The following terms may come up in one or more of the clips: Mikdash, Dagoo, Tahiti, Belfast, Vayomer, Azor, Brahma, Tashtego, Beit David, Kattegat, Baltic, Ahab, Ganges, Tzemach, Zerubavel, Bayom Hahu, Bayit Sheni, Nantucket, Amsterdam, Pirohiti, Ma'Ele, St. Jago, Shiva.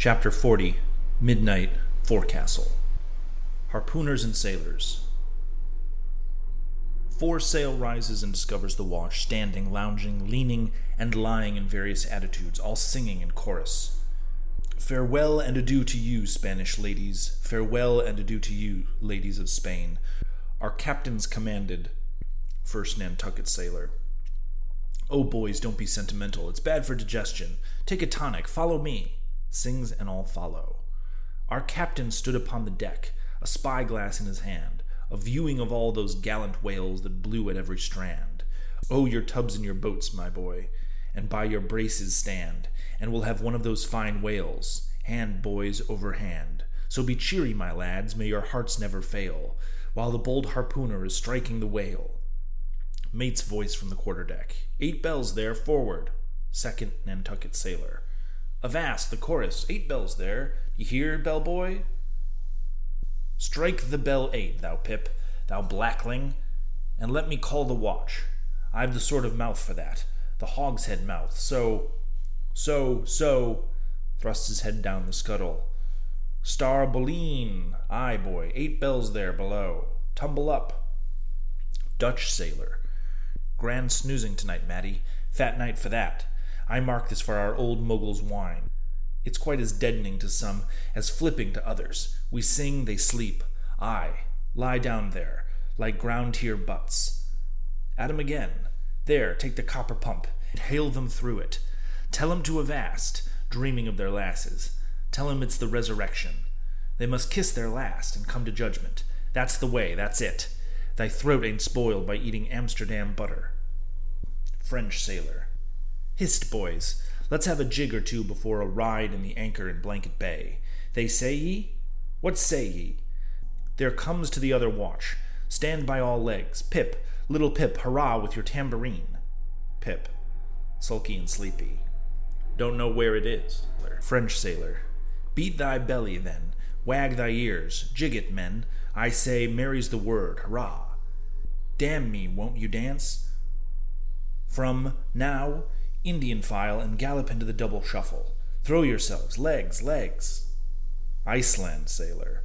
Chapter 40, Midnight Forecastle. Harpooners and Sailors. Foresail rises and discovers the watch, standing, lounging, leaning, and lying in various attitudes, all singing in chorus. Farewell and adieu to you, Spanish ladies. Farewell and adieu to you, ladies of Spain. Our captains commanded, first Nantucket sailor. Oh, boys, don't be sentimental. It's bad for digestion. Take a tonic. Follow me. Sings and all follow. Our captain stood upon the deck, a spyglass in his hand, a viewing of all those gallant whales that blew at every strand. Oh, your tubs and your boats, my boy, and by your braces stand, and we'll have one of those fine whales, hand, boys, over hand. So be cheery, my lads, may your hearts never fail, while the bold harpooner is striking the whale. Mate's voice from the quarterdeck. 8 bells there, forward. Second Nantucket sailor. Avast, the chorus. 8 bells there. You hear, bellboy? Strike the bell 8, thou pip, thou blackling, and let me call the watch. I've the sort of mouth for that, the hogshead mouth. So, thrusts his head down the scuttle. Star Boleyn, aye, boy, 8 bells there below. Tumble up. Dutch sailor. Grand snoozing tonight, Matty. Fat night for that. I mark this for our old mogul's wine. It's quite as deadening to some as flipping to others. We sing, they sleep. Aye, lie down there, like ground-tier butts. At 'em again. There, take the copper pump, and hail them through it. Tell 'em to avast, dreaming of their lasses. Tell 'em it's the resurrection. They must kiss their last and come to judgment. That's the way, that's it. Thy throat ain't spoiled by eating Amsterdam butter. French sailor. Hist, boys, let's have a jig or two before a ride in the anchor in Blanket Bay. They say ye? What say ye? There comes to the other watch. Stand by all legs. Pip, little Pip, hurrah with your tambourine. Pip, sulky and sleepy. Don't know where it is. French sailor. Beat thy belly, then. Wag thy ears. Jig it, men. I say, Mary's the word. Hurrah. Damn me, won't you dance? From now... Indian file and gallop into the double shuffle. Throw yourselves, legs, legs. Iceland sailor.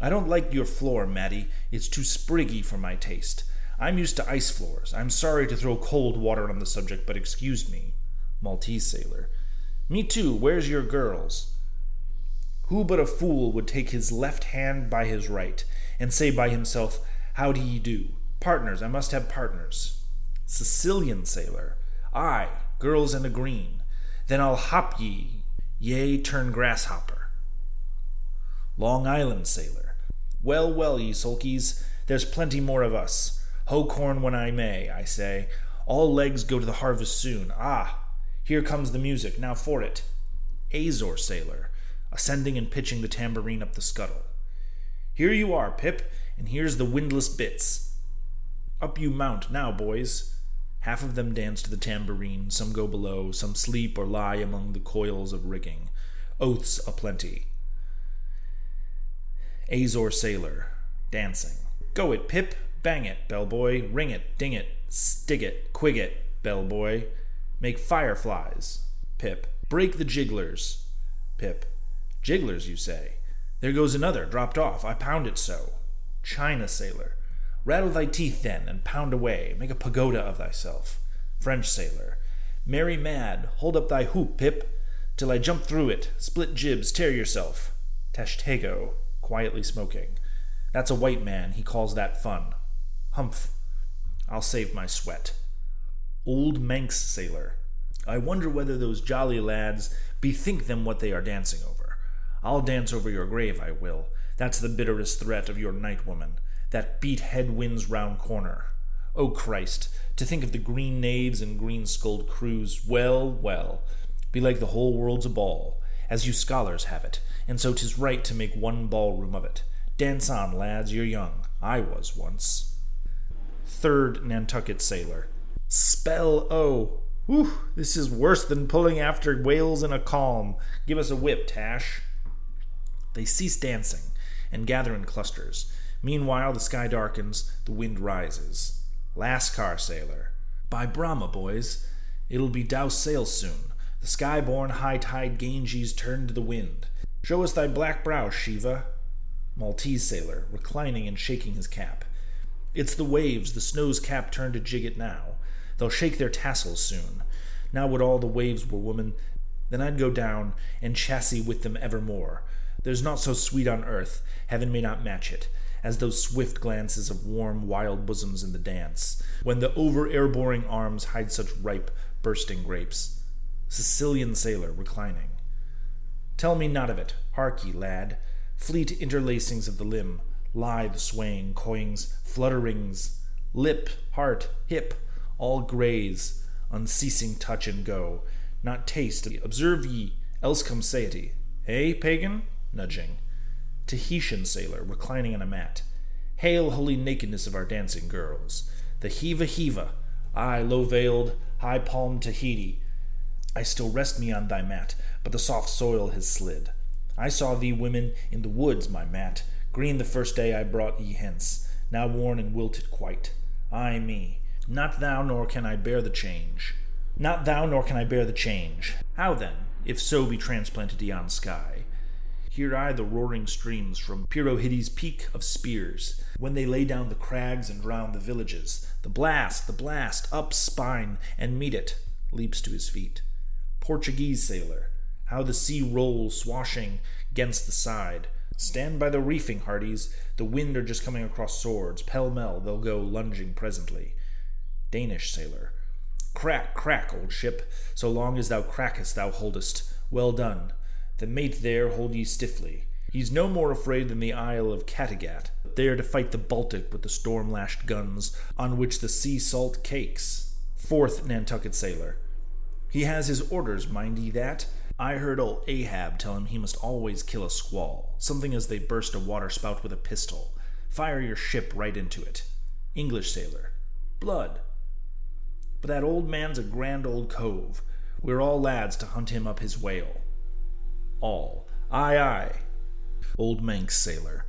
I don't like your floor, Matty. It's too spriggy for my taste. I'm used to ice floors. I'm sorry to throw cold water on the subject, but excuse me. Maltese sailor. Me too. Where's your girls? Who but a fool would take his left hand by his right and say by himself, how do ye do? Partners, I must have partners. Sicilian sailor. Aye, girls and a green. Then I'll hop ye, yea, turn grasshopper. Long Island sailor. Well, well, ye sulkies, there's plenty more of us. Hoe corn when I may, I say. All legs go to the harvest soon. Ah, here comes the music, now for it. Azor sailor, ascending and pitching the tambourine up the scuttle. Here you are, Pip, and here's the windlass bits. Up you mount, now, boys. Half of them dance to the tambourine, some go below, some sleep or lie among the coils of rigging. Oaths aplenty. Azor sailor, dancing. Go it, Pip, bang it, bellboy, ring it, ding it, stig it, quig it, bellboy. Make fireflies, Pip. Break the jigglers, Pip. Jigglers, you say? There goes another, dropped off, I pound it so. China sailor. Rattle thy teeth, then, and pound away. Make a pagoda of thyself. French sailor. Merry mad, hold up thy hoop, Pip, till I jump through it. Split jibs, tear yourself. Tashtego, quietly smoking. That's a white man. He calls that fun. Humph. I'll save my sweat. Old Manx sailor. I wonder whether those jolly lads bethink them what they are dancing over. I'll dance over your grave, I will. That's the bitterest threat of your night woman. That beat headwinds round corner. Oh, Christ, to think of the green knaves and green-sculled crews, well, well, be like the whole world's a ball, as you scholars have it, and so 'tis right to make one ballroom of it. Dance on, lads, you're young. I was once. Third Nantucket sailor. Spell, oh! Whew, this is worse than pulling after whales in a calm. Give us a whip, Tash. They cease dancing, and gather in clusters. Meanwhile, the sky darkens, the wind rises. Lascar sailor. By Brahma, boys. It'll be douse sail soon. The sky-born high-tide Ganges turned to the wind. Show us thy black brow, Shiva. Maltese sailor, reclining and shaking his cap. It's the waves, the snow's cap turned to jigget now. They'll shake their tassels soon. Now would all the waves were women. Then I'd go down and chassis with them evermore. There's naught so sweet on earth, heaven may not match it, as those swift glances of warm, wild bosoms in the dance, when the over-airboring arms hide such ripe, bursting grapes. Sicilian sailor, reclining. Tell me not of it, hark ye, lad. Fleet interlacings of the limb, lithe swaying, coyings, flutterings, lip, heart, hip, all graze, unceasing touch and go, not taste, observe ye, else come satiety. Eh, pagan? Nudging. Tahitian sailor, reclining on a mat. Hail, holy nakedness of our dancing girls. The heave-a-heave-a, I, low-veiled, high-palmed Tahiti. I still rest me on thy mat, but the soft soil has slid. I saw thee, women, in the woods, my mat, green the first day I brought ye hence, now worn and wilted quite. Ay me, not thou nor can I bear the change. Not thou nor can I bear the change. How then, if so be transplanted yon sky? Hear I the roaring streams from Pirohiti's peak of spears, when they lay down the crags and drown the villages. The blast, up spine, and meet it, leaps to his feet. Portuguese sailor, how the sea rolls, swashing, against the side. Stand by the reefing, hearties. The wind are just coming across swords. Pell-mell, they'll go lunging presently. Danish sailor. Crack, crack, old ship. So long as thou crackest, thou holdest. Well done. The mate there, hold ye stiffly. He's no more afraid than the Isle of Kattegat, there to fight the Baltic with the storm-lashed guns on which the sea-salt cakes. Fourth Nantucket sailor. He has his orders, mind ye that. I heard old Ahab tell him he must always kill a squall, something as they burst a waterspout with a pistol. Fire your ship right into it. English sailor. Blood. But that old man's a grand old cove. We're all lads to hunt him up his whale. All. Aye, aye. Old Manx sailor.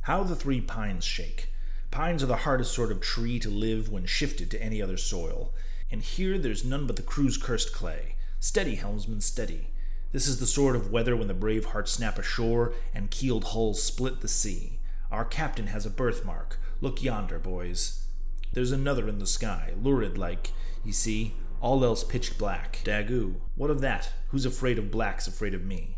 How the three pines shake. Pines are the hardest sort of tree to live when shifted to any other soil, and here there's none but the crew's cursed clay. Steady, helmsman, steady. This is the sort of weather when the brave hearts snap ashore and keeled hulls split the sea. Our captain has a birthmark. Look yonder, boys. There's another in the sky, lurid like, ye see, all else pitch black. Dagoo. What of that? Who's afraid of black's afraid of me?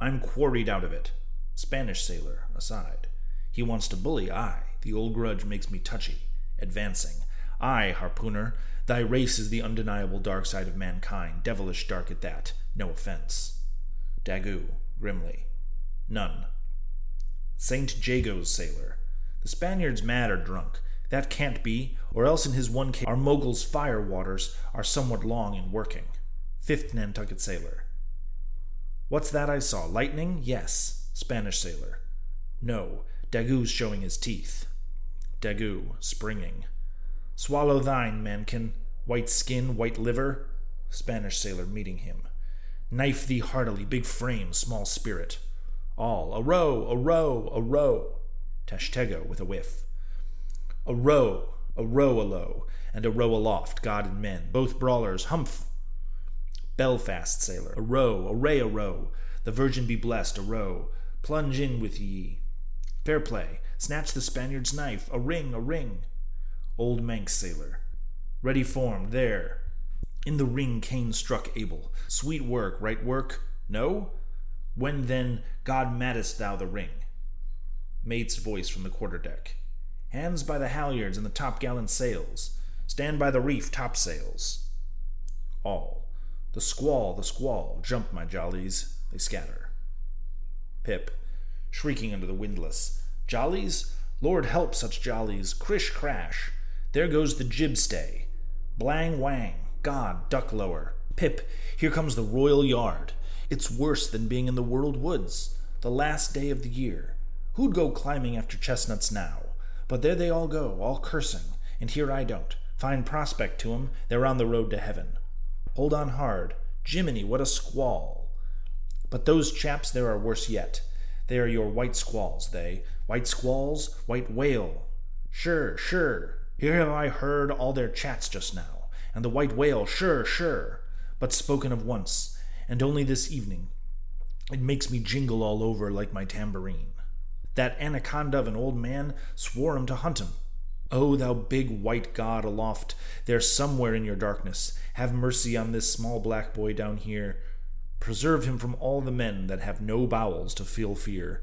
I'm quarried out of it. Spanish sailor, aside. He wants to bully, aye. The old grudge makes me touchy. Advancing. Aye, harpooner. Thy race is the undeniable dark side of mankind, devilish dark at that. No offense. Dagoo, grimly. None. St. Jago's sailor. The Spaniard's mad or drunk. That can't be, or else in his one case our Mogul's fire waters are somewhat long in working. Fifth Nantucket sailor. What's that I saw? Lightning? Yes. Spanish sailor. No. Dagoo's showing his teeth. Dagoo, springing. Swallow thine, mankin. White skin, white liver. Spanish sailor meeting him. Knife thee heartily, big frame, small spirit. All. A row, a row, a row. Tashtego with a whiff. A row alow, and a row aloft, God and men. Both brawlers, humph. Belfast sailor. A row, a ray, a row. The Virgin be blessed, a row. Plunge in with ye. Fair play. Snatch the Spaniard's knife. A ring, a ring. Old Manx sailor. Ready formed, there. In the ring Cain struck Abel. Sweet work, right work? No? When then, God maddest thou the ring? Mate's voice from the quarterdeck. Hands by the halyards and the topgallant sails. Stand by the reef topsails. All. The squall, jump, my jollies. They scatter. Pip, shrieking under the windlass. Jollies? Lord help such jollies. Crish crash. There goes the jibstay. Blang wang. God, duck lower. Pip, here comes the royal yard. It's worse than being in the world woods. The last day of the year. Who'd go climbing after chestnuts now? But there they all go, all cursing. And here I don't. Fine prospect to 'em. They're on the road to heaven. Hold on hard. Jiminy, what a squall. But those chaps there are worse yet. They are your white squalls, they. White squalls, white whale. Sure, sure. Here have I heard all their chats just now. And the white whale, sure, sure. but spoken of once, and only this evening. It makes me jingle all over like my tambourine. That anaconda of an old man swore him to hunt him. O thou big white god aloft, there somewhere in your darkness, have mercy on this small black boy down here. Preserve him from all the men that have no bowels to feel fear.